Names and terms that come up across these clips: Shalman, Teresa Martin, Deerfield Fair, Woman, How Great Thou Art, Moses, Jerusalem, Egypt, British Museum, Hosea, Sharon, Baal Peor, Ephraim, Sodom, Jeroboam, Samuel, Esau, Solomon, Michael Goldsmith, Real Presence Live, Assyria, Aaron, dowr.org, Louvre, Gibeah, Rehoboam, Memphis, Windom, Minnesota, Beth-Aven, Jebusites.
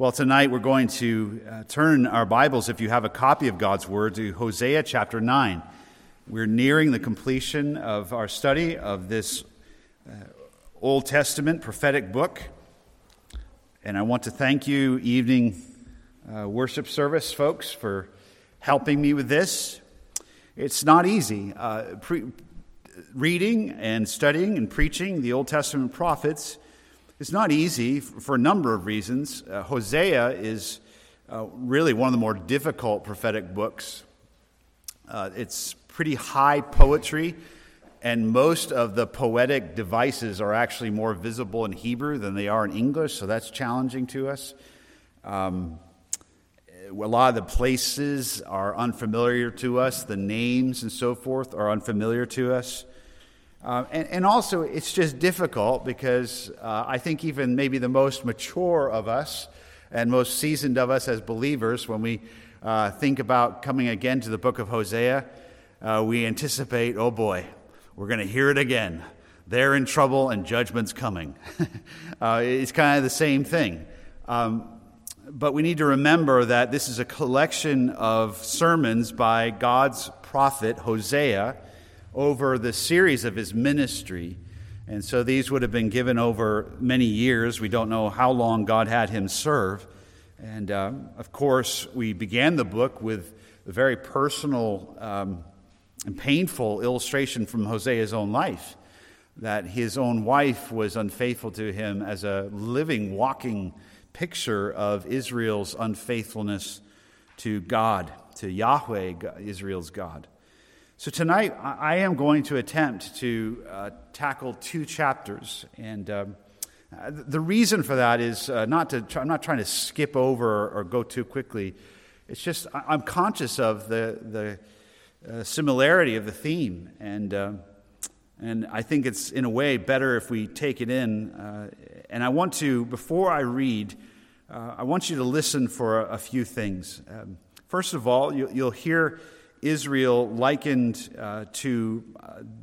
Well, tonight we're going to turn our Bibles, if you have a copy of God's Word, to Hosea chapter 9. We're nearing the completion of our study of this Old Testament prophetic book. And I want to thank you, evening worship service folks, for helping me with this. It's not easy. Reading and studying and preaching the Old Testament prophets. It's not easy for a number of reasons. Hosea is really one of the more difficult prophetic books. It's pretty high poetry, and most of the poetic devices are actually more visible in Hebrew than they are in English, so that's challenging to us. A lot of the places are unfamiliar to us. The names and so forth are unfamiliar to us. And also, it's just difficult because I think even maybe the most mature of us and most seasoned of us as believers, when we think about coming again to the book of Hosea, we anticipate, oh boy, we're going to hear it again. They're in trouble and judgment's coming. It's kind of the same thing. But we need to remember that this is a collection of sermons by God's prophet Hosea over the series of his ministry. And so these would have been given over many years. We don't know how long God had him serve. And of course, we began the book with a very personal and painful illustration from Hosea's own life, that his own wife was unfaithful to him as a living, walking picture of Israel's unfaithfulness to God, to Yahweh, Israel's God. So tonight, I am going to attempt to tackle two chapters, and the reason for that is I'm not trying to skip over or go too quickly. It's just I'm conscious of the similarity of the theme, and I think it's in a way better if we take it in. And I want to, before I read, I want you to listen for a few things. First of all, you'll hear Israel likened to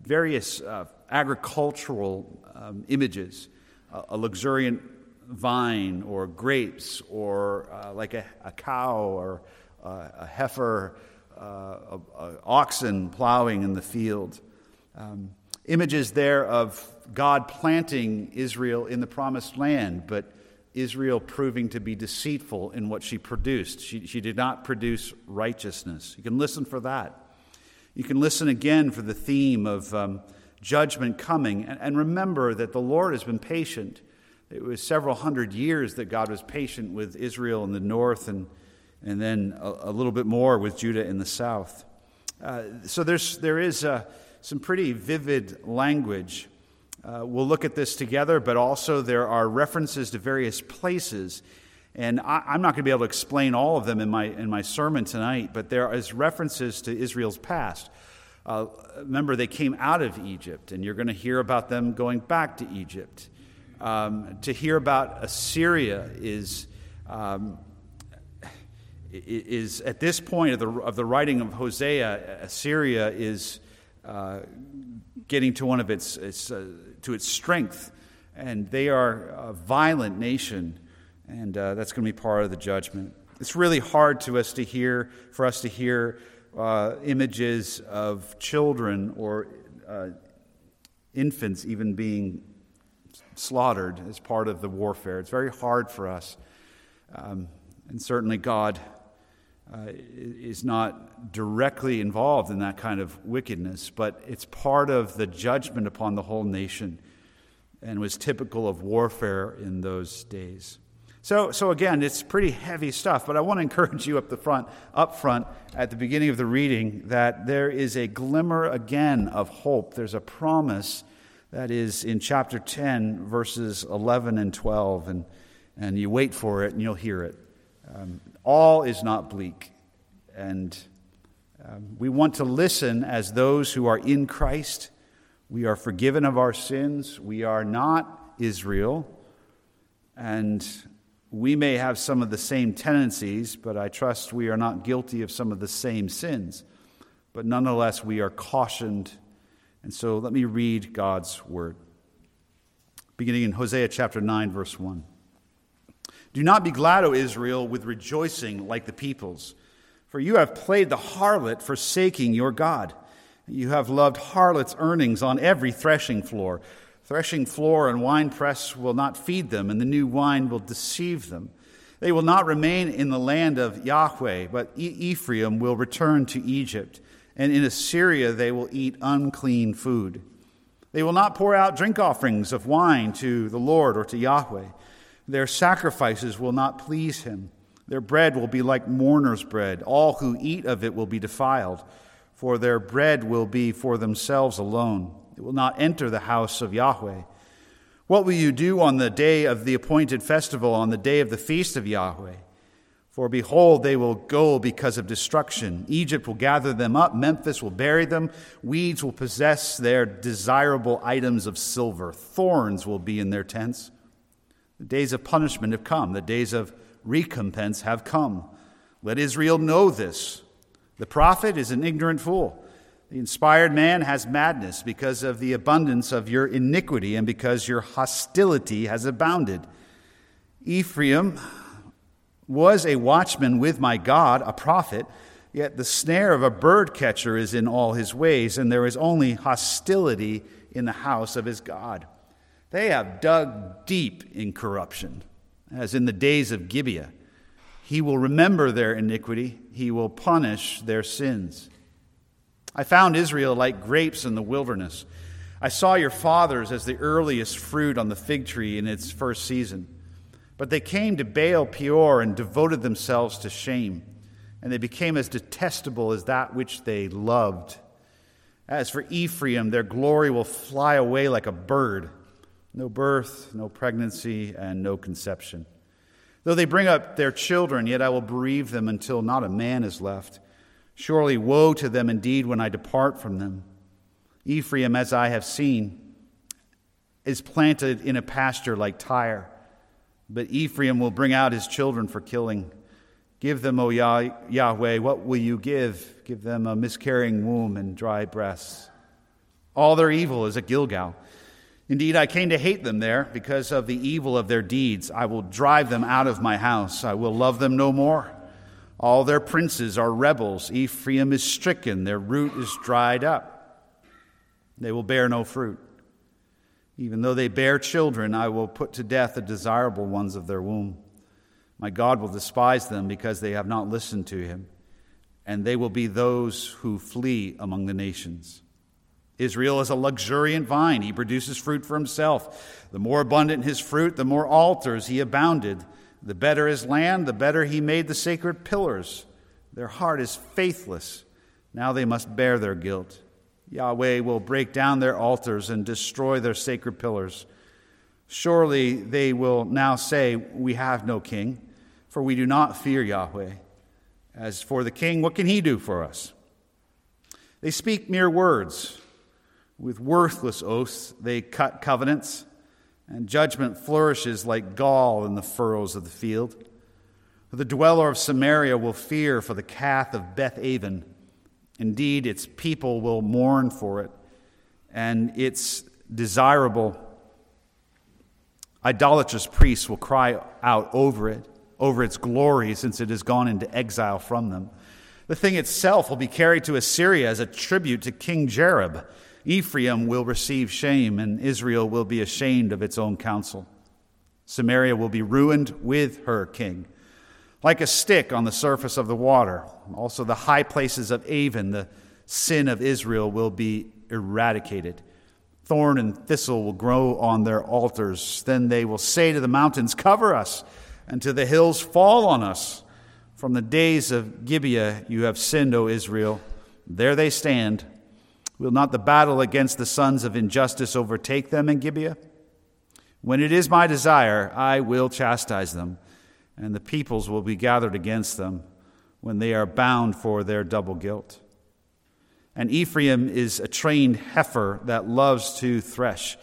various agricultural images, a luxuriant vine or grapes or like a cow or a heifer, a oxen plowing in the field. Images there of God planting Israel in the promised land, but Israel proving to be deceitful in what she produced. She did not produce righteousness. You can listen for that. You can listen again for the theme of judgment coming. And remember that the Lord has been patient. It was several hundred years that God was patient with Israel in the north and then a little bit more with Judah in the south. So there is some pretty vivid language. We'll look at this together, but also there are references to various places. And I'm not going to be able to explain all of them in my sermon tonight, but there is references to Israel's past. Remember, they came out of Egypt, and you're going to hear about them going back to Egypt. To hear about Assyria is at this point of the writing of Hosea, Assyria is getting to one of its strength, and they are a violent nation, and that's going to be part of the judgment. It's really hard for us to hear images of children or infants even being slaughtered as part of the warfare. It's very hard for us, and certainly God is not directly involved in that kind of wickedness, but it's part of the judgment upon the whole nation and was typical of warfare in those days. So again, it's pretty heavy stuff, but I want to encourage you up front at the beginning of the reading that there is a glimmer again of hope. There's a promise that is in chapter 10, verses 11 and 12, and you wait for it and you'll hear it. All is not bleak, and we want to listen as those who are in Christ. We are forgiven of our sins. We are not Israel, and we may have some of the same tendencies, but I trust we are not guilty of some of the same sins. But nonetheless, we are cautioned, and so let me read God's word. Beginning in Hosea chapter 9, verse 1. Do not be glad, O Israel, with rejoicing like the peoples, for you have played the harlot, forsaking your God. You have loved harlots' earnings on every threshing floor. Threshing floor and winepress will not feed them, and the new wine will deceive them. They will not remain in the land of Yahweh, but Ephraim will return to Egypt, and in Assyria they will eat unclean food. They will not pour out drink offerings of wine to the Lord or to Yahweh. Their sacrifices will not please him. Their bread will be like mourner's bread. All who eat of it will be defiled, for their bread will be for themselves alone. It will not enter the house of Yahweh. What will you do on the day of the appointed festival, on the day of the feast of Yahweh? For behold, they will go because of destruction. Egypt will gather them up. Memphis will bury them. Weeds will possess their desirable items of silver. Thorns will be in their tents. The days of punishment have come. The days of recompense have come. Let Israel know this. The prophet is an ignorant fool. The inspired man has madness because of the abundance of your iniquity and because your hostility has abounded. Ephraim was a watchman with my God, a prophet, yet the snare of a bird catcher is in all his ways, and there is only hostility in the house of his God. They have dug deep in corruption, as in the days of Gibeah. He will remember their iniquity. He will punish their sins. I found Israel like grapes in the wilderness. I saw your fathers as the earliest fruit on the fig tree in its first season. But they came to Baal Peor and devoted themselves to shame, and they became as detestable as that which they loved. As for Ephraim, their glory will fly away like a bird. No birth, no pregnancy, and no conception. Though they bring up their children, yet I will bereave them until not a man is left. Surely woe to them indeed when I depart from them. Ephraim, as I have seen, is planted in a pasture like Tyre. But Ephraim will bring out his children for killing. Give them, O Yahweh, what will you give? Give them a miscarrying womb and dry breasts. All their evil is at Gilgal. Indeed, I came to hate them there because of the evil of their deeds. I will drive them out of my house. I will love them no more. All their princes are rebels. Ephraim is stricken. Their root is dried up. They will bear no fruit. Even though they bear children, I will put to death the desirable ones of their womb. My God will despise them because they have not listened to him, and they will be those who flee among the nations. Israel is a luxuriant vine. He produces fruit for himself. The more abundant his fruit, the more altars he abounded. The better his land, the better he made the sacred pillars. Their heart is faithless. Now they must bear their guilt. Yahweh will break down their altars and destroy their sacred pillars. Surely they will now say, we have no king, for we do not fear Yahweh. As for the king, what can he do for us? They speak mere words. With worthless oaths they cut covenants, and judgment flourishes like gall in the furrows of the field. The dweller of Samaria will fear for the calf of Beth-Aven. Indeed, its people will mourn for it, and its desirable idolatrous priests will cry out over it, over its glory, since it has gone into exile from them. The thing itself will be carried to Assyria as a tribute to King Jerob. Ephraim will receive shame, and Israel will be ashamed of its own counsel. Samaria will be ruined with her king. Like a stick on the surface of the water, also the high places of Avon, the sin of Israel, will be eradicated. Thorn and thistle will grow on their altars. Then they will say to the mountains, cover us, and to the hills, fall on us. From the days of Gibeah you have sinned, O Israel. There they stand. Will not the battle against the sons of injustice overtake them in Gibeah? When it is my desire, I will chastise them, and the peoples will be gathered against them when they are bound for their double guilt. And Ephraim is a trained heifer that loves to thresh,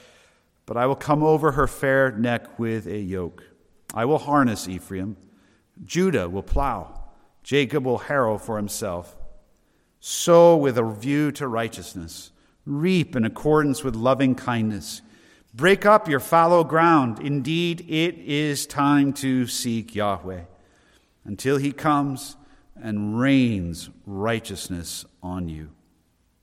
but I will come over her fair neck with a yoke. I will harness Ephraim. Judah will plow. Jacob will harrow for himself. Sow with a view to righteousness. Reap in accordance with loving kindness. Break up your fallow ground. Indeed, it is time to seek Yahweh until he comes and rains righteousness on you.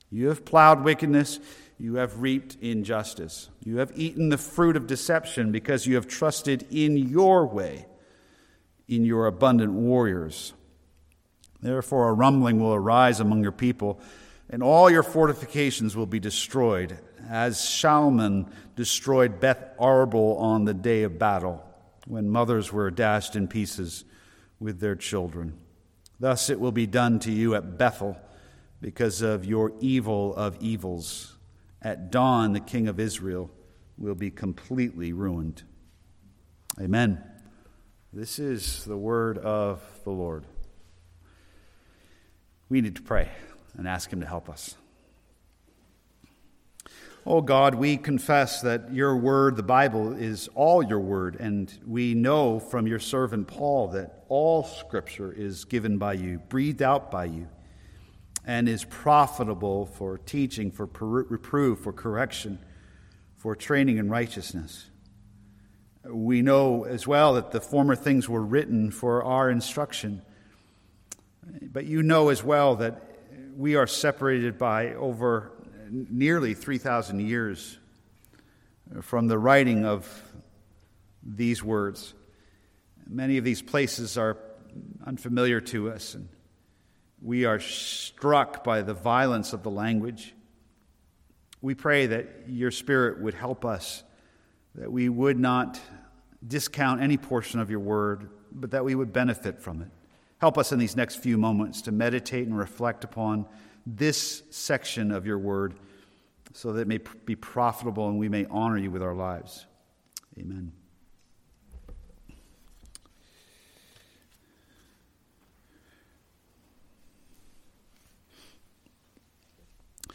You have plowed wickedness. You have reaped injustice. You have eaten the fruit of deception because you have trusted in your way, in your abundant warriors. Therefore, a rumbling will arise among your people, and all your fortifications will be destroyed, as Shalman destroyed Beth Arbel on the day of battle, when mothers were dashed in pieces with their children. Thus it will be done to you at Bethel, because of your evil of evils. At dawn, the king of Israel will be completely ruined. Amen. This is the word of the Lord. We need to pray and ask him to help us. Oh God, we confess that your word, the Bible, is all your word, and we know from your servant Paul that all scripture is given by you, breathed out by you, and is profitable for teaching, for reproof, for correction, for training in righteousness. We know as well that the former things were written for our instruction, but you know as well that we are separated by over nearly 3,000 years from the writing of these words. Many of these places are unfamiliar to us, and we are struck by the violence of the language. We pray that your Spirit would help us, that we would not discount any portion of your word, but that we would benefit from it. Help us in these next few moments to meditate and reflect upon this section of your word so that it may be profitable and we may honor you with our lives. Amen.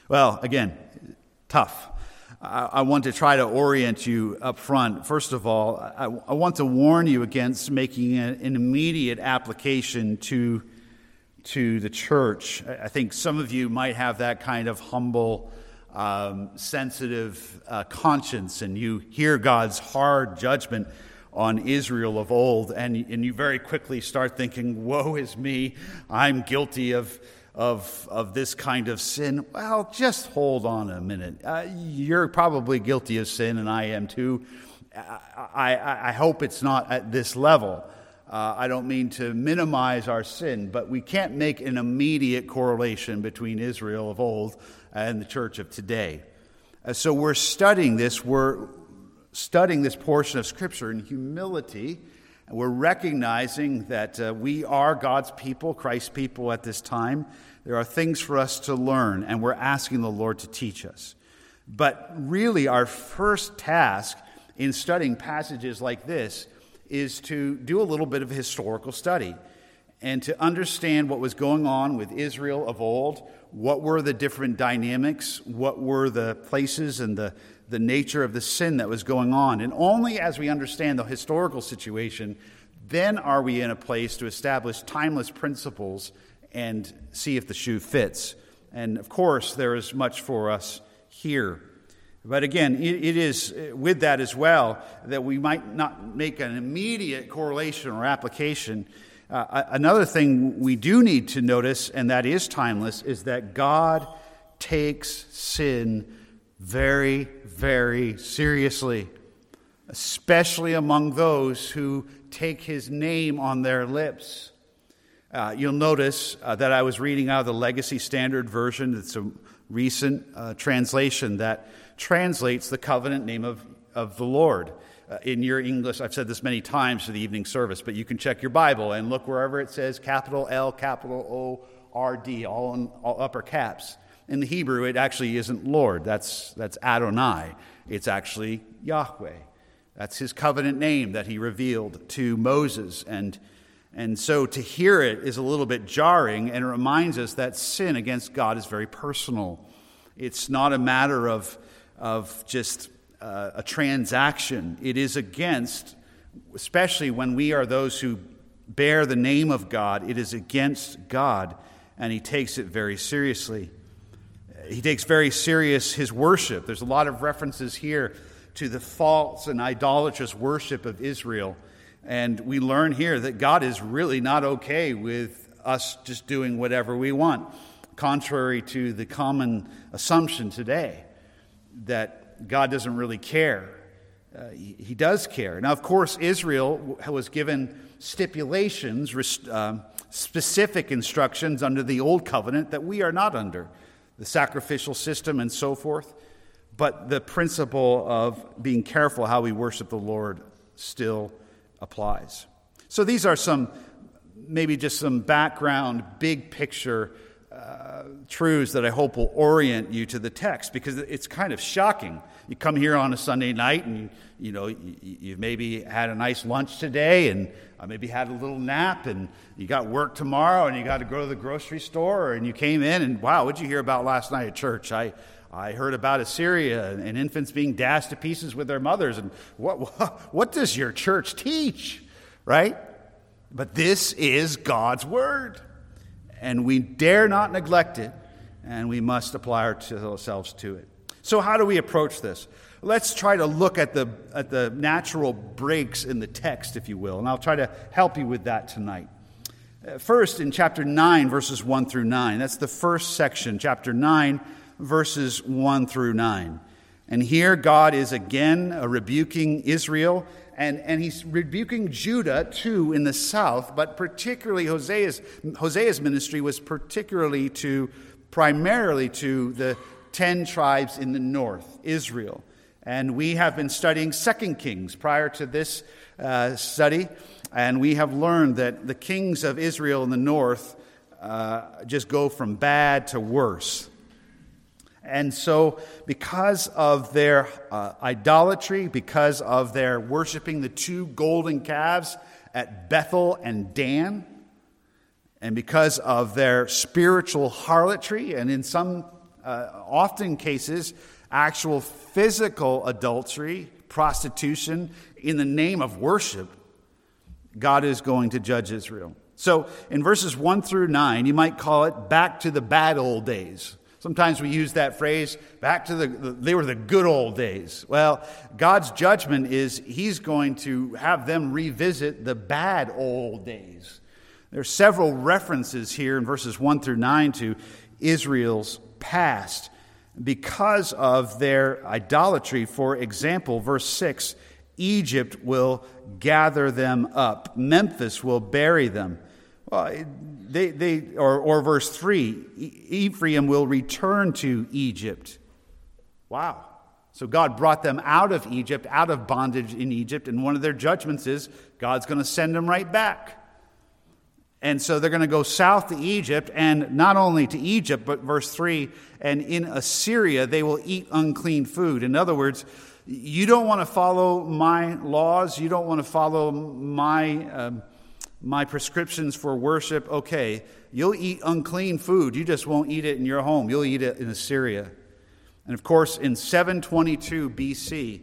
Well, again, tough. I want to try to orient you up front. First of all, I want to warn you against making an immediate application to the church. I think some of you might have that kind of humble, sensitive conscience, and you hear God's hard judgment on Israel of old, and you very quickly start thinking, woe is me, I'm guilty of this kind of sin. Well, just hold on a minute. You're probably guilty of sin, and I am too. I hope it's not at this level. I don't mean to minimize our sin, but we can't make an immediate correlation between Israel of old and the church of today. So we're studying this. We're studying this portion of Scripture in humility. We're recognizing that we are God's people, Christ's people at this time. There are things for us to learn, and we're asking the Lord to teach us. But really, our first task in studying passages like this is to do a little bit of historical study and to understand what was going on with Israel of old, what were the different dynamics, what were the places and the nature of the sin that was going on. And only as we understand the historical situation, then are we in a place to establish timeless principles and see if the shoe fits. And of course, there is much for us here. But again, it is with that as well that we might not make an immediate correlation or application. Another thing we do need to notice, and that is timeless, is that God takes sin very, very seriously, especially among those who take his name on their lips. You'll notice that I was reading out of the Legacy Standard Version. It's a recent translation that translates the covenant name of the Lord. In your English, I've said this many times for the evening service, but you can check your Bible and look wherever it says capital L, capital O-R-D, all upper caps. In the Hebrew, it actually isn't Lord. That's Adonai. It's actually Yahweh. That's his covenant name that he revealed to Moses. And so to hear it is a little bit jarring, and it reminds us that sin against God is very personal. It's not a matter of just a transaction. It is against, especially when we are those who bear the name of God, it is against God, and he takes it very seriously. He takes very serious his worship. There's a lot of references here to the false and idolatrous worship of Israel. And we learn here that God is really not okay with us just doing whatever we want, contrary to the common assumption today that God doesn't really care. He does care. Now, of course, Israel was given stipulations, specific instructions under the Old Covenant that we are not under, the sacrificial system and so forth. But the principle of being careful how we worship the Lord still applies. So these are some, maybe just some background, big picture truths that I hope will orient you to the text, because it's kind of shocking. You come here on a Sunday night and, you know, you've maybe had a nice lunch today and maybe had a little nap, and you got work tomorrow and you got to go to the grocery store, and you came in and, wow, what'd you hear about last night at church? I heard about Assyria and infants being dashed to pieces with their mothers, and what does your church teach, right? But this is God's word, and we dare not neglect it, and we must apply ourselves to it. So how do we approach this? Let's try to look at the natural breaks in the text, if you will, and I'll try to help you with that tonight. First, in chapter 9, verses 1 through 9, that's the first section, chapter 9, verses 1 through 9. And here God is again rebuking Israel, and he's rebuking Judah too in the south, but particularly Hosea's ministry was primarily to the 10 tribes in the north, Israel. And we have been studying 2 Kings prior to this study, and we have learned that the kings of Israel in the north just go from bad to worse. And so because of their idolatry, because of their worshiping the two golden calves at Bethel and Dan, and because of their spiritual harlotry, and in some often cases actual physical adultery, prostitution, in the name of worship, God is going to judge Israel. So in verses 1 through 9, you might call it back to the bad old days. Sometimes we use that phrase, back to they were the good old days. Well, God's judgment is he's going to have them revisit the bad old days. There are several references here in verses 1 through 9 to Israel's past because of their idolatry. For example, verse 6, Egypt will gather them up. Memphis will bury them. Well, or verse 3, Ephraim will return to Egypt. Wow. So God brought them out of Egypt, out of bondage in Egypt, and one of their judgments is God's going to send them right back. And so they're going to go south to Egypt, and not only to Egypt, but verse 3, and in Assyria they will eat unclean food. In other words, you don't want to follow my laws, you don't want to follow my prescriptions for worship. Okay, you'll eat unclean food. You just won't eat it in your home. You'll eat it in Assyria. And of course, in 722 BC,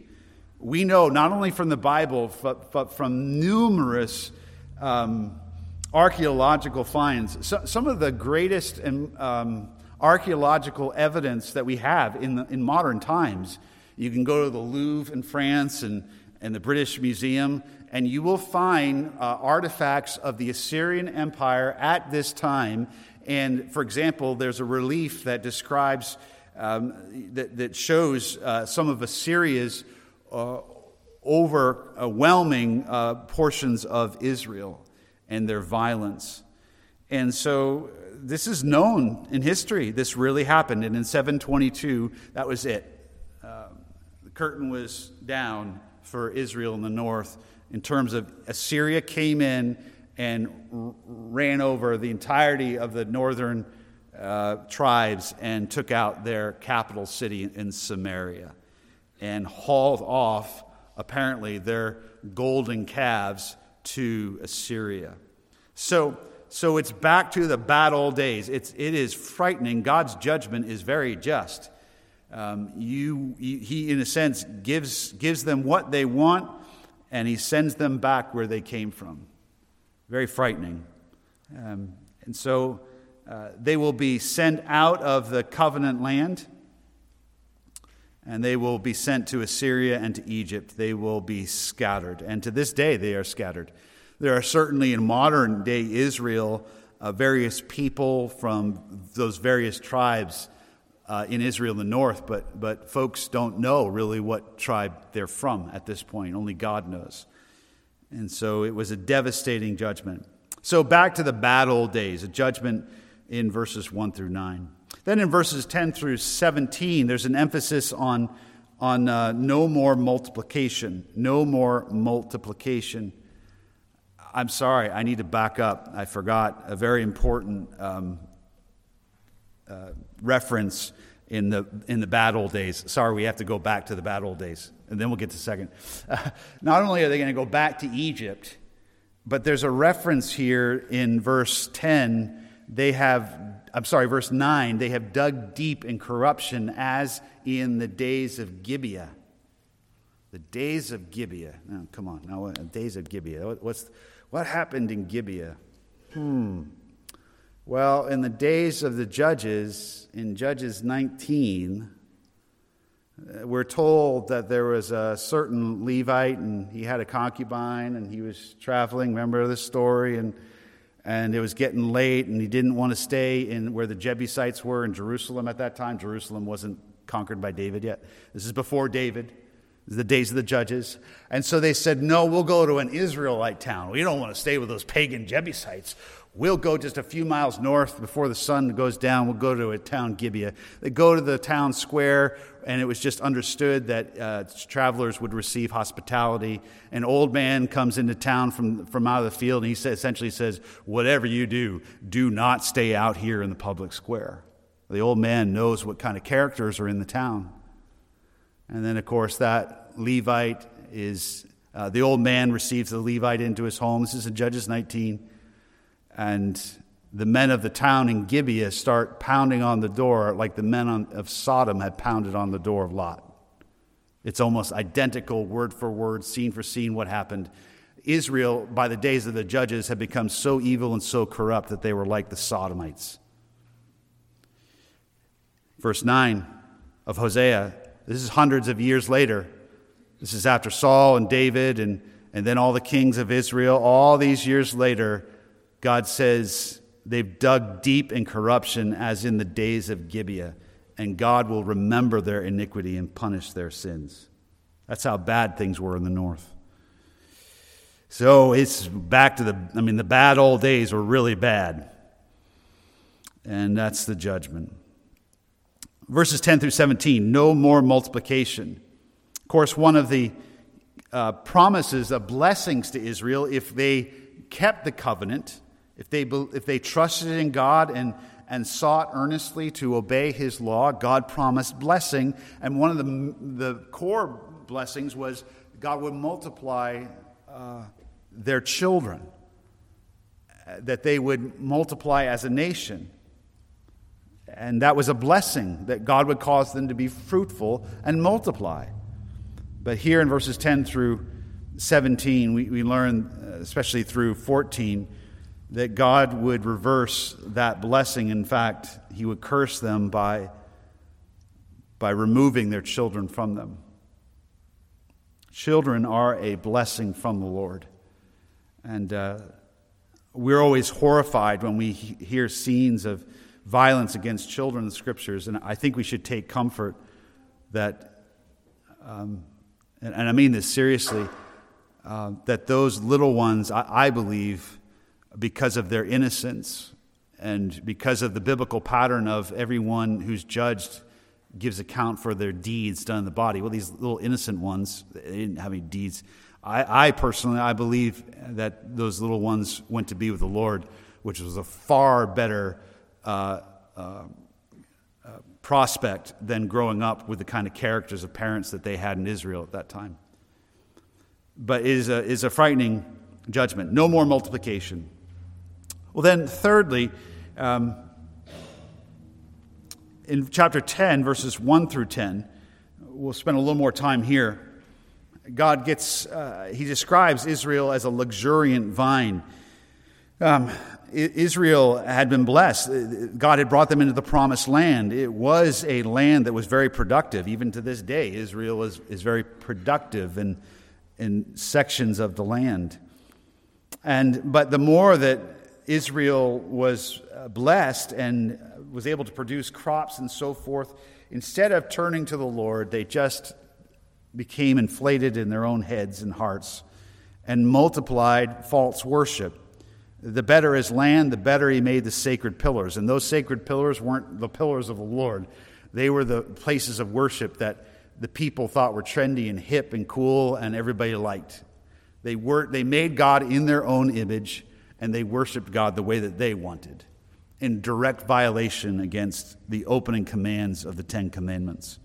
we know not only from the Bible, but from numerous archaeological finds. So, some of the greatest archaeological evidence that we have in modern times, you can go to the Louvre in France and the British Museum, and you will find artifacts of the Assyrian Empire at this time. And, for example, there's a relief that describes, that shows some of Assyria's overwhelming portions of Israel and their violence. And so this is known in history. This really happened. And in 722, that was it. The curtain was down for Israel in the north, in terms of Assyria came in and ran over the entirety of the northern tribes and took out their capital city in Samaria and hauled off, apparently, their golden calves to Assyria. So it's back to the bad old days. It is frightening. God's judgment is very just. He, in a sense, gives them what they want, and he sends them back where they came from. Very frightening. And so they will be sent out of the covenant land. and they will be sent to Assyria and to Egypt. They will be scattered, and to this day they are scattered. There are certainly in modern-day Israel various people from those various tribes in Israel in the north, but folks don't know really what tribe they're from at this point. Only God knows. And so it was a devastating judgment. So back to the bad old days, a judgment in verses 1 through 9. Then in verses 10 through 17, there's an emphasis on no more multiplication. No more multiplication. I'm sorry, I need to back up. I forgot a very important reference in the bad old days. Sorry, we have to go back to the bad old days, and then we'll get to second. Not only are they going to go back to Egypt, but there's a reference here in verse 10. Verse 9, they have dug deep in corruption as in the days of Gibeah. The days of Gibeah. Now, come on. Now, days of Gibeah. What happened in Gibeah? Well, in the days of the judges, in Judges 19, we're told that there was a certain Levite, and he had a concubine, and he was traveling. Remember this story? And it was getting late, and he didn't want to stay in where the Jebusites were in Jerusalem at that time. Jerusalem wasn't conquered by David yet. This is before David. This is the days of the judges. And so they said, no, we'll go to an Israelite town. We don't want to stay with those pagan Jebusites. We'll go just a few miles north before the sun goes down. We'll go to a town, Gibeah. They go to the town square, and it was just understood that travelers would receive hospitality. An old man comes into town from out of the field, and he essentially says, whatever you do, do not stay out here in the public square. The old man knows what kind of characters are in the town. And then, of course, that Levite is, the old man receives the Levite into his home. This is in Judges 19. And the men of the town in Gibeah start pounding on the door like the men of Sodom had pounded on the door of Lot. It's almost identical, word for word, scene for scene, what happened. Israel, by the days of the judges, had become so evil and so corrupt that they were like the Sodomites. Verse 9 of Hosea. This is hundreds of years later. This is after Saul and David and then all the kings of Israel. All these years later, God says they've dug deep in corruption as in the days of Gibeah, and God will remember their iniquity and punish their sins. That's how bad things were in the north. So it's back to the bad old days were really bad. And that's the judgment. Verses 10 through 17, no more multiplication. Of course, one of the promises of blessings to Israel, if they kept the covenant, if they trusted in God and sought earnestly to obey his law, God promised blessing. And one of the core blessings was God would multiply their children, that they would multiply as a nation. And that was a blessing, that God would cause them to be fruitful and multiply. But here in verses 10 through 17, we learn, especially through 14, that God would reverse that blessing. In fact, he would curse them by removing their children from them. Children are a blessing from the Lord. And we're always horrified when we hear scenes of violence against children in the scriptures, and I think we should take comfort that, and I mean this seriously, that those little ones, I believe, because of their innocence and because of the biblical pattern of everyone who's judged gives account for their deeds done in the body. Well, these little innocent ones, they didn't have any deeds. I personally believe that those little ones went to be with the Lord, which was a far better prospect than growing up with the kind of characters of parents that they had in Israel at that time. But it is a frightening judgment. No more multiplication. Well, then thirdly, in chapter 10, verses 1 through 10, we'll spend a little more time here. God he describes Israel as a luxuriant vine. Israel had been blessed. God had brought them into the promised land. It was a land that was very productive. Even to this day, Israel is very productive in sections of the land. But the more that Israel was blessed and was able to produce crops and so forth, instead of turning to the Lord, they just became inflated in their own heads and hearts and multiplied false worship. The better his land, the better he made the sacred pillars. And those sacred pillars weren't the pillars of the Lord. They were the places of worship that the people thought were trendy and hip and cool and everybody liked. They made God in their own image, and they worshiped God the way that they wanted, in direct violation against the opening commands of the Ten Commandments.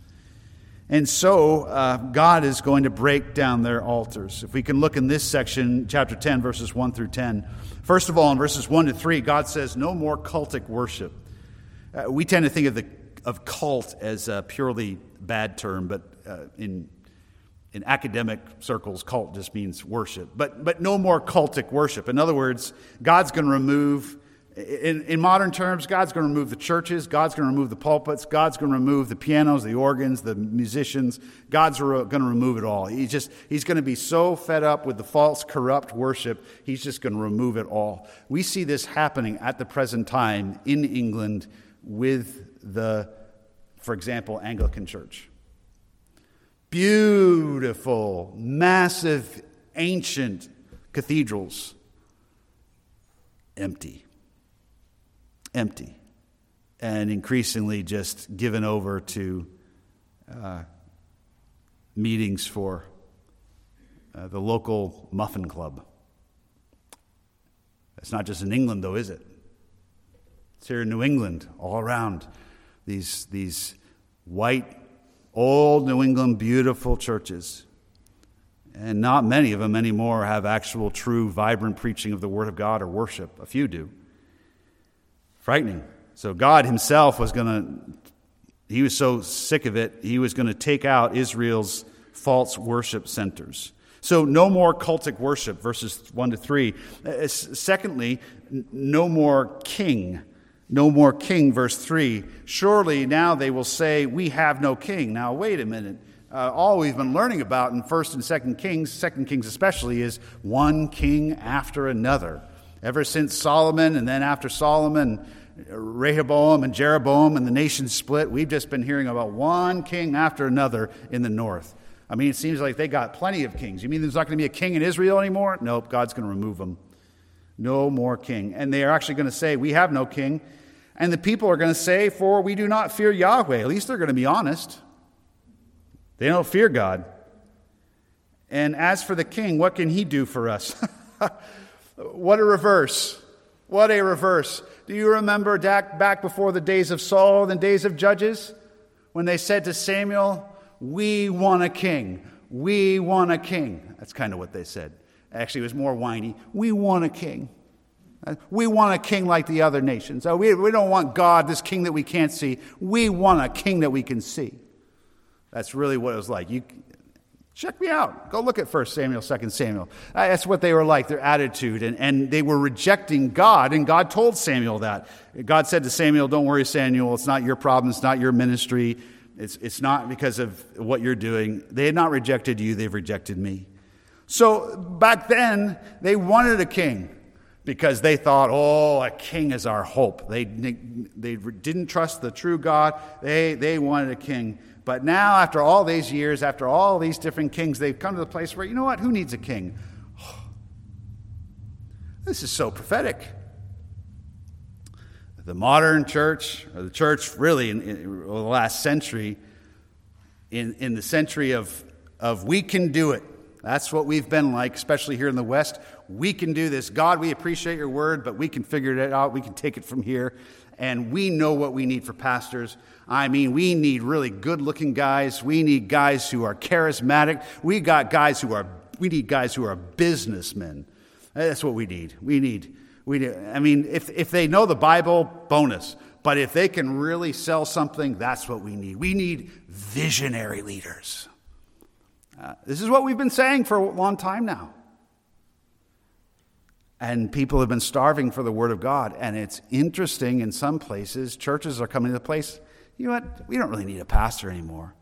And so God is going to break down their altars. If we can look in this section, chapter 10, verses 1 through 10. First of all, in verses 1 to 3, God says, no more cultic worship. We tend to think of cult as a purely bad term, but in academic circles, cult just means worship. But no more cultic worship. In other words, God's going to remove, in modern terms, God's going to remove the churches, God's going to remove the pulpits, God's going to remove the pianos, the organs, the musicians. God's going to remove it all. He's going to be so fed up with the false, corrupt worship, he's just going to remove it all. We see this happening at the present time in England with the, for example, Anglican Church. Beautiful, massive, ancient cathedrals. Empty. And increasingly just given over to meetings for the local muffin club. That's not just in England, though, is it? It's here in New England, all around. These white, old New England, beautiful churches. And not many of them anymore have actual, true, vibrant preaching of the Word of God or worship. A few do. Frightening. So God himself he was so sick of it, he was going to take out Israel's false worship centers. So no more cultic worship, verses 1 to 3. Secondly, no more king. No more king, verse 3. Surely now they will say, we have no king. Now, wait a minute. All we've been learning about in 1st and 2nd Kings, 2nd Kings especially, is one king after another. Ever since Solomon, and then after Solomon, Rehoboam and Jeroboam, and the nation split, we've just been hearing about one king after another in the north. I mean, it seems like they got plenty of kings. You mean there's not going to be a king in Israel anymore? Nope, God's going to remove them. No more king. And they are actually going to say, we have no king. And the people are going to say, for we do not fear Yahweh. At least they're going to be honest. They don't fear God. And as for the king, what can he do for us? What a reverse. What a reverse. Do you remember back before the days of Saul and the days of Judges, when they said to Samuel, we want a king. We want a king. That's kind of what they said. Actually, it was more whiny. We want a king. We want a king like the other nations. So we don't want God, this king that we can't see. We want a king that we can see. That's really what it was like. You check me out. Go look at 1 Samuel, 2 Samuel. That's what they were like, their attitude. And they were rejecting God, and God told Samuel that. God said to Samuel, don't worry, Samuel. It's not your problem. It's not your ministry. It's not because of what you're doing. They had not rejected you. They've rejected me. So back then, they wanted a king because they thought, oh, a king is our hope. They didn't trust the true God. They wanted a king. But now, after all these years, after all these different kings, they've come to the place where, you know what, who needs a king? Oh, this is so prophetic. The modern church, or the church really in the last century, in the century of we can do it. That's what we've been like, especially here in the West. We can do this. God, we appreciate your word, but we can figure it out. We can take it from here. And we know what we need for pastors. I mean, we need really good-looking guys. We need guys who are charismatic. We need guys who are businessmen. That's what we need. I mean, if they know the Bible, bonus. But if they can really sell something, that's what we need. We need visionary leaders. This is what we've been saying for a long time now. And people have been starving for the Word of God. And it's interesting, in some places, churches are coming to the place, you know what, we don't really need a pastor anymore.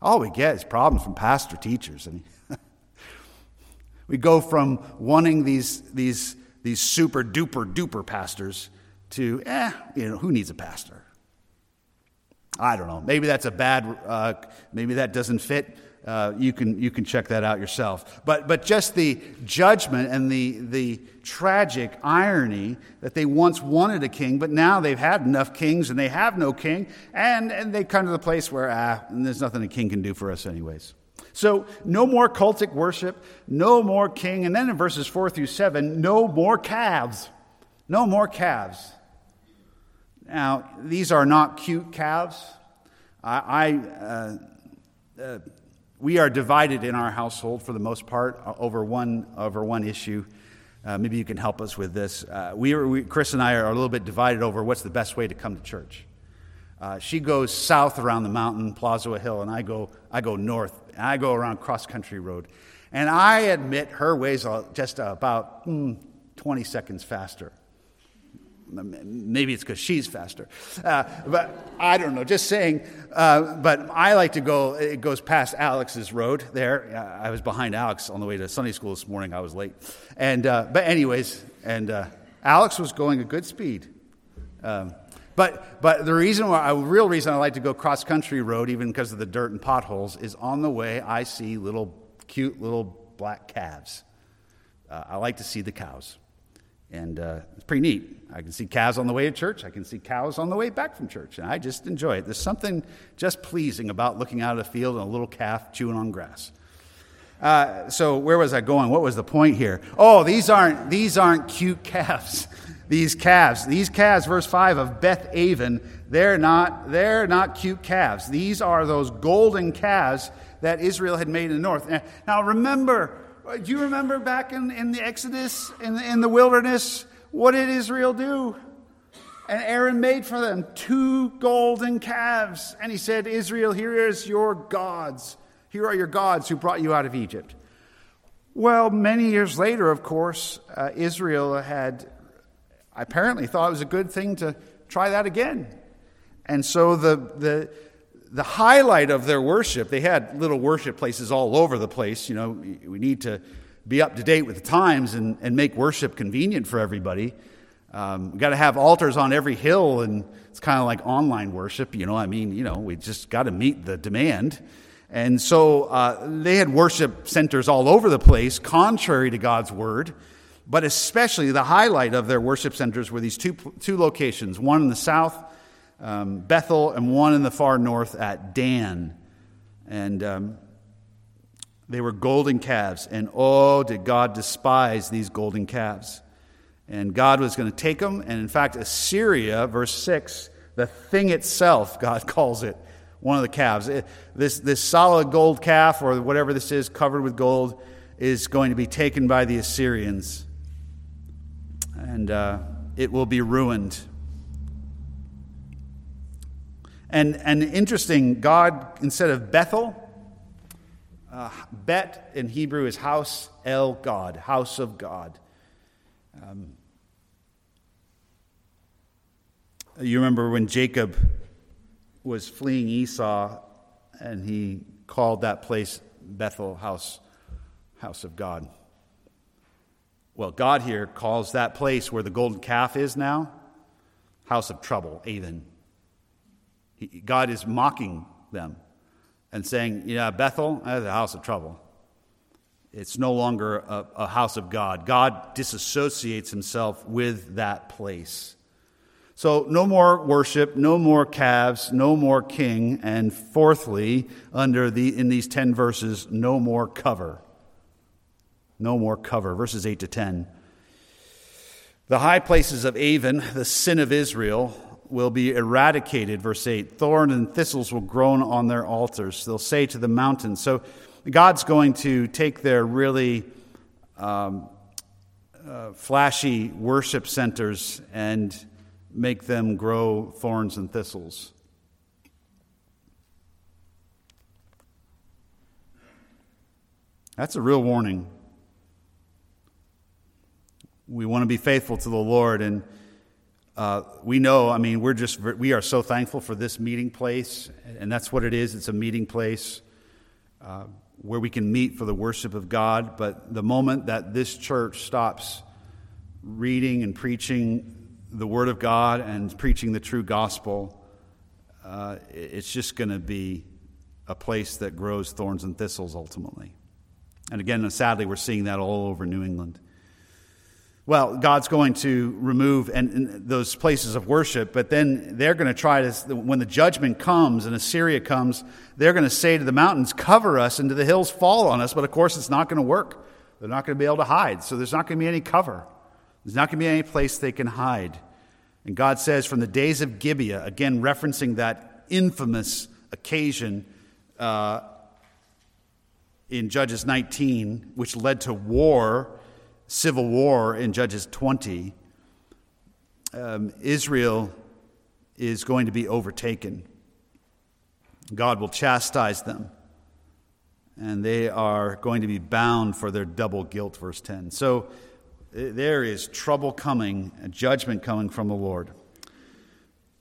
All we get is problems from pastor teachers. And we go from wanting these super duper pastors to, who needs a pastor? I don't know. Maybe that's a bad, maybe that doesn't fit. You can check that out yourself. But just the judgment and the tragic irony that they once wanted a king, but now they've had enough kings and they have no king, and they come to the place where there's nothing a king can do for us anyways. So no more cultic worship, no more king, and then in verses 4-7, no more calves. No more calves. Now, these are not cute calves. We are divided in our household for the most part over one issue. Maybe you can help us with this. Chris and I are a little bit divided over what's the best way to come to church. She goes south around the mountain, Plazoa Hill, and I go north. And I go around Cross Country Road, and I admit her way's just about 20 seconds faster. Maybe it's because she's faster, but I don't know. Just saying. But I like to go. It goes past Alex's road there. I was behind Alex on the way to Sunday school this morning. I was late, but anyways, Alex was going a good speed. But the reason I like to go cross country road, even because of the dirt and potholes, is on the way I see cute little black calves. I like to see the cows. And it's pretty neat. I can see cows on the way to church. I can see cows on the way back from church. And I just enjoy it. There's something just pleasing about looking out of the field and a little calf chewing on grass. So where was I going? What was the point here? Oh, these aren't cute calves. These calves, verse 5 of Beth-Aven, they're not cute calves. These are those golden calves that Israel had made in the north. Now remember, do you remember back in the Exodus, in the wilderness, what did Israel do? And Aaron made for them two golden calves. And he said, Israel, here are your gods who brought you out of Egypt. Well, many years later, of course, Israel had apparently thought it was a good thing to try that again. And so the highlight of their worship, they had little worship places all over the place. You know, we need to be up to date with the times and make worship convenient for everybody. We've got to have altars on every hill, and it's kind of like online worship. You know, I mean, you know, we just got to meet the demand. And so they had worship centers all over the place, contrary to God's word. But especially the highlight of their worship centers were these two locations, one in the south, Bethel, and one in the far north at Dan. And they were golden calves. And oh, did God despise these golden calves. And God was going to take them. And in fact, Assyria, verse 6, the thing itself, God calls it, one of the calves. This solid gold calf, or whatever this is, covered with gold, is going to be taken by the Assyrians. And it will be ruined. And interesting, God, instead of Bethel, Bet in Hebrew is house El God, house of God. You remember when Jacob was fleeing Esau, and he called that place Bethel, house of God. Well, God here calls that place where the golden calf is now, house of trouble, Aven. God is mocking them and saying, yeah, Bethel, that's a house of trouble. It's no longer a house of God. God disassociates himself with that place. So no more worship, no more calves, no more king, and fourthly, in these 10 verses, no more cover. No more cover, verses 8-10. The high places of Aven, the sin of Israel, will be eradicated, verse 8. Thorn and thistles will grow on their altars. They'll say to the mountains. So God's going to take their really flashy worship centers and make them grow thorns and thistles. That's a real warning. we want to be faithful to the Lord. And we know, I mean, we are so thankful for this meeting place. And that's what it is. It's a meeting place where we can meet for the worship of God. But the moment that this church stops reading and preaching the Word of God and preaching the true gospel, it's just going to be a place that grows thorns and thistles ultimately. And again, sadly, we're seeing that all over New England. Well, God's going to remove and those places of worship, but then they're going to try to, when the judgment comes and Assyria comes, they're going to say to the mountains, cover us, and to the hills, fall on us. But of course, it's not going to work. They're not going to be able to hide. So there's not going to be any cover. There's not going to be any place they can hide. And God says, from the days of Gibeah, again referencing that infamous occasion in Judges 19, which led to war, civil war in Judges 20, Israel is going to be overtaken. God will chastise them, and they are going to be bound for their double guilt, verse 10. So there is trouble coming, judgment coming from the Lord.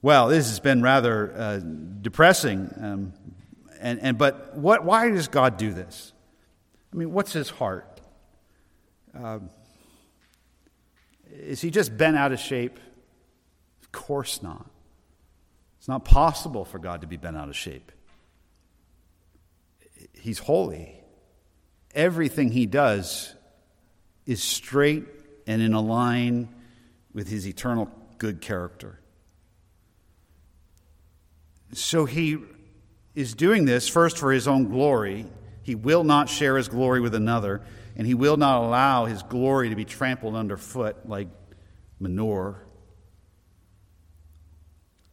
Well, this has been rather depressing. But why does God do this? I mean, what's his heart? Is he just bent out of shape? Of course not. It's not possible for God to be bent out of shape. He's holy. Everything he does is straight and in a line with his eternal good character. So he is doing this first for his own glory. He will not share his glory with another, and he will not allow his glory to be trampled underfoot like manure.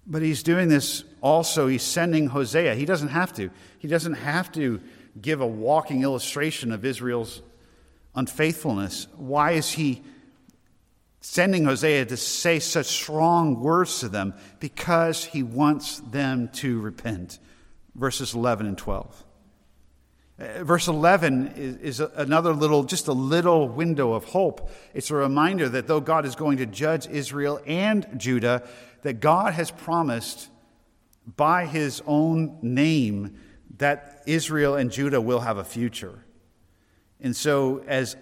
But he's doing this also, he's sending Hosea. He doesn't have to. He doesn't have to give a walking illustration of Israel's unfaithfulness. Why is he sending Hosea to say such strong words to them? Because he wants them to repent. Verses 11 and 12. Verse 11 is another little, just a little window of hope. It's a reminder that though God is going to judge Israel and Judah, that God has promised by his own name that Israel and Judah will have a future. And so as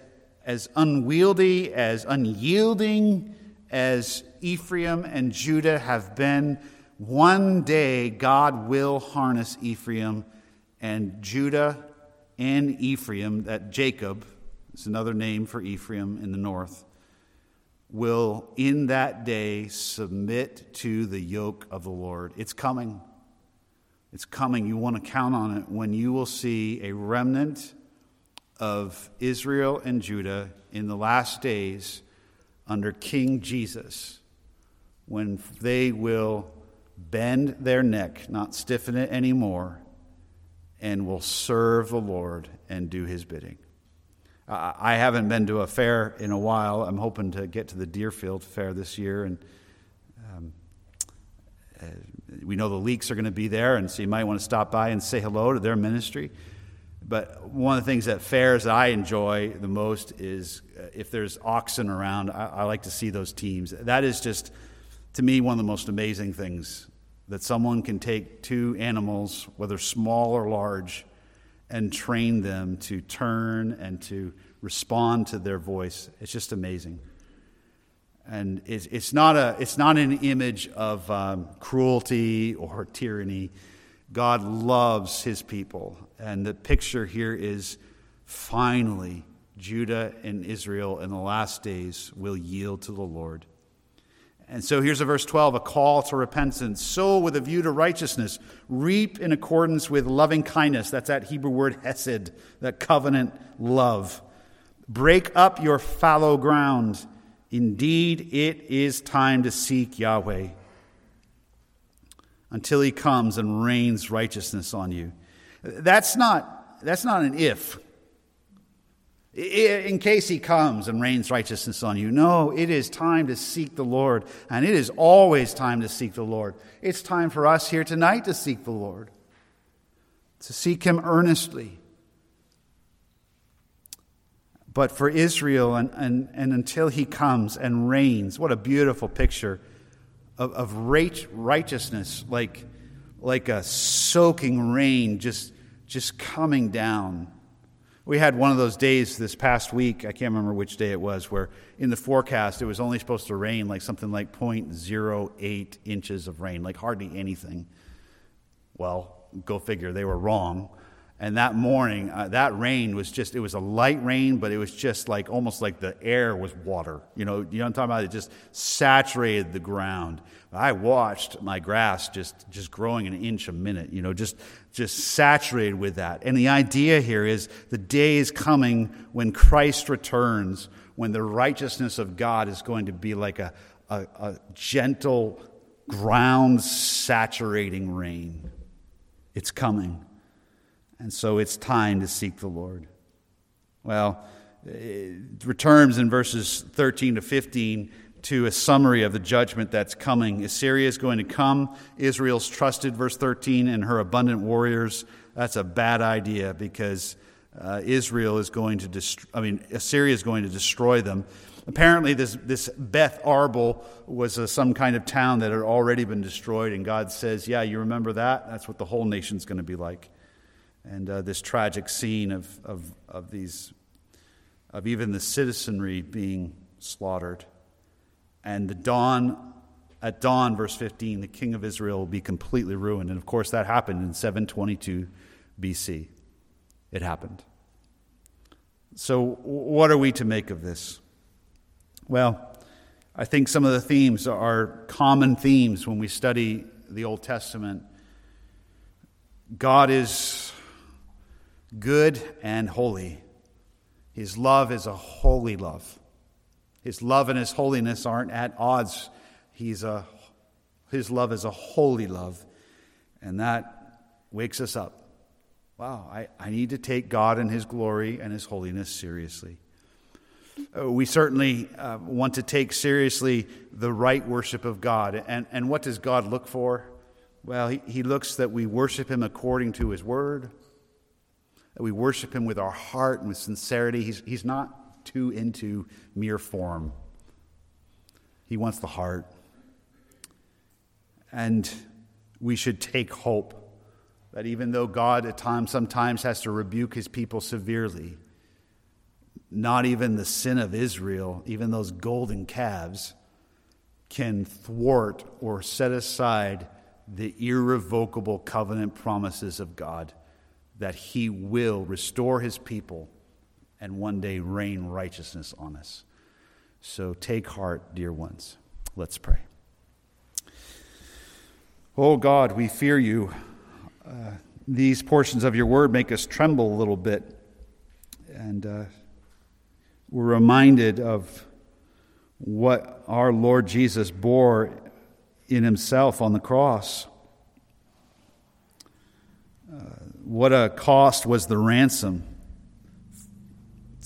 unwieldy, as unyielding as Ephraim and Judah have been, one day God will harness Ephraim and Judah and Ephraim, that Jacob is another name for Ephraim in the north, will in that day submit to the yoke of the Lord. It's coming. It's coming. You want to count on it when you will see a remnant of Israel and Judah in the last days under King Jesus, when they will bend their neck, not stiffen it anymore, and will serve the Lord and do his bidding. I haven't been to a fair in a while. I'm hoping to get to the Deerfield Fair this year, and we know the Leaks are going to be there, and so you might want to stop by and say hello to their ministry. But one of the things that fairs that I enjoy the most is if there's oxen around, I like to see those teams. That is just, to me, one of the most amazing things, that someone can take two animals, whether small or large, and train them to turn and to respond to their voice. It's just amazing. And it's not an image of cruelty or tyranny. God loves his people. And the picture here is finally Judah and Israel in the last days will yield to the Lord. And so here's a verse 12, a call to repentance. So with a view to righteousness, reap in accordance with loving kindness. That's that Hebrew word hesed, that covenant love. Break up your fallow ground. Indeed, it is time to seek Yahweh until he comes and rains righteousness on you. That's not an if. In case he comes and rains righteousness on you. No, it is time to seek the Lord. And it is always time to seek the Lord. It's time for us here tonight to seek the Lord. To seek him earnestly. but for Israel and until he comes and reigns. What a beautiful picture of righteousness, like a soaking rain just coming down. We had one of those days this past week, I can't remember which day it was, where in the forecast it was only supposed to rain like something like 0.08 inches of rain, like hardly anything. Well, go figure, they were wrong. And that morning, that rain was just, it was a light rain, but it was just like, almost like the air was water. You know what I'm talking about? It just saturated the ground. I watched my grass just growing an inch a minute, just saturated with that. And the idea here is the day is coming when Christ returns, when the righteousness of God is going to be like a gentle, ground-saturating rain. It's coming. And so it's time to seek the Lord. Well, it returns in verses 13 to 15 to a summary of the judgment that's coming. Assyria is going to come. Israel's trusted, verse 13, and her abundant warriors. That's a bad idea because Assyria is going to destroy them. Apparently, this Beth Arbel was some kind of town that had already been destroyed, and God says, "Yeah, you remember that? That's what the whole nation's going to be like." And this tragic scene of even the citizenry being slaughtered. And at dawn, verse 15, the king of Israel will be completely ruined. And of course, that happened in 722 BC. It happened. So what are we to make of this? Well, I think some of the themes are common themes when we study the Old Testament. God is good and holy. His love is a holy love. His love and his holiness aren't at odds. His love is a holy love. And that wakes us up. Wow, I need to take God and his glory and his holiness seriously. We certainly want to take seriously the right worship of God. And what does God look for? Well, he looks that we worship him according to his word. That we worship him with our heart and with sincerity. He's not too into mere form. He wants the heart. And we should take hope that even though God at times sometimes has to rebuke his people severely, not even the sin of Israel, even those golden calves, can thwart or set aside the irrevocable covenant promises of God, that he will restore his people and one day rain righteousness on us. So take heart, dear ones. Let's pray. Oh God, we fear you. These portions of your word make us tremble a little bit. And we're reminded of what our Lord Jesus bore in himself on the cross. What a cost was the ransom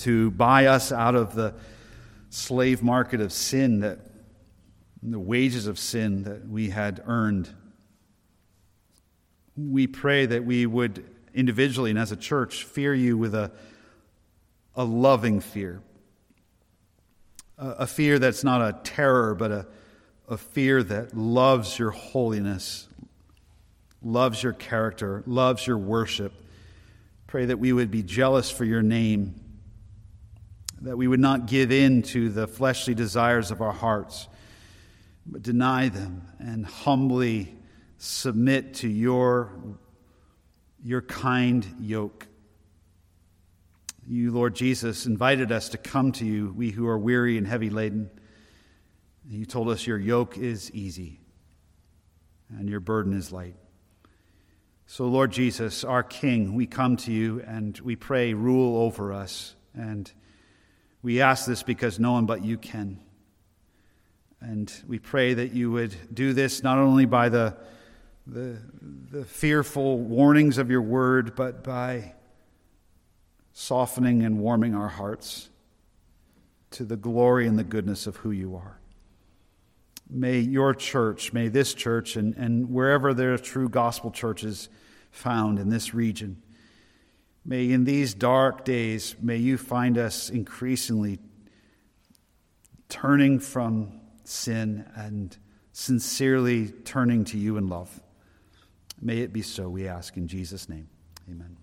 to buy us out of the slave market of sin, that the wages of sin that we had earned. We pray that we would individually and as a church fear you with a loving fear, a fear that's not a terror, but a fear that loves your holiness, loves your character, loves your worship. Pray that we would be jealous for your name, that we would not give in to the fleshly desires of our hearts, but deny them and humbly submit to your kind yoke. You, Lord Jesus, invited us to come to you, we who are weary and heavy laden. You told us your yoke is easy and your burden is light. So, Lord Jesus, our King, we come to you and we pray, rule over us. And we ask this because no one but you can. And we pray that you would do this not only by the fearful warnings of your word, but by softening and warming our hearts to the glory and the goodness of who you are. May your church, may this church, and wherever there are true gospel churches found in this region, May in these dark days, may you find us increasingly turning from sin and sincerely turning to you in love. May it be so, we ask in Jesus' name. Amen.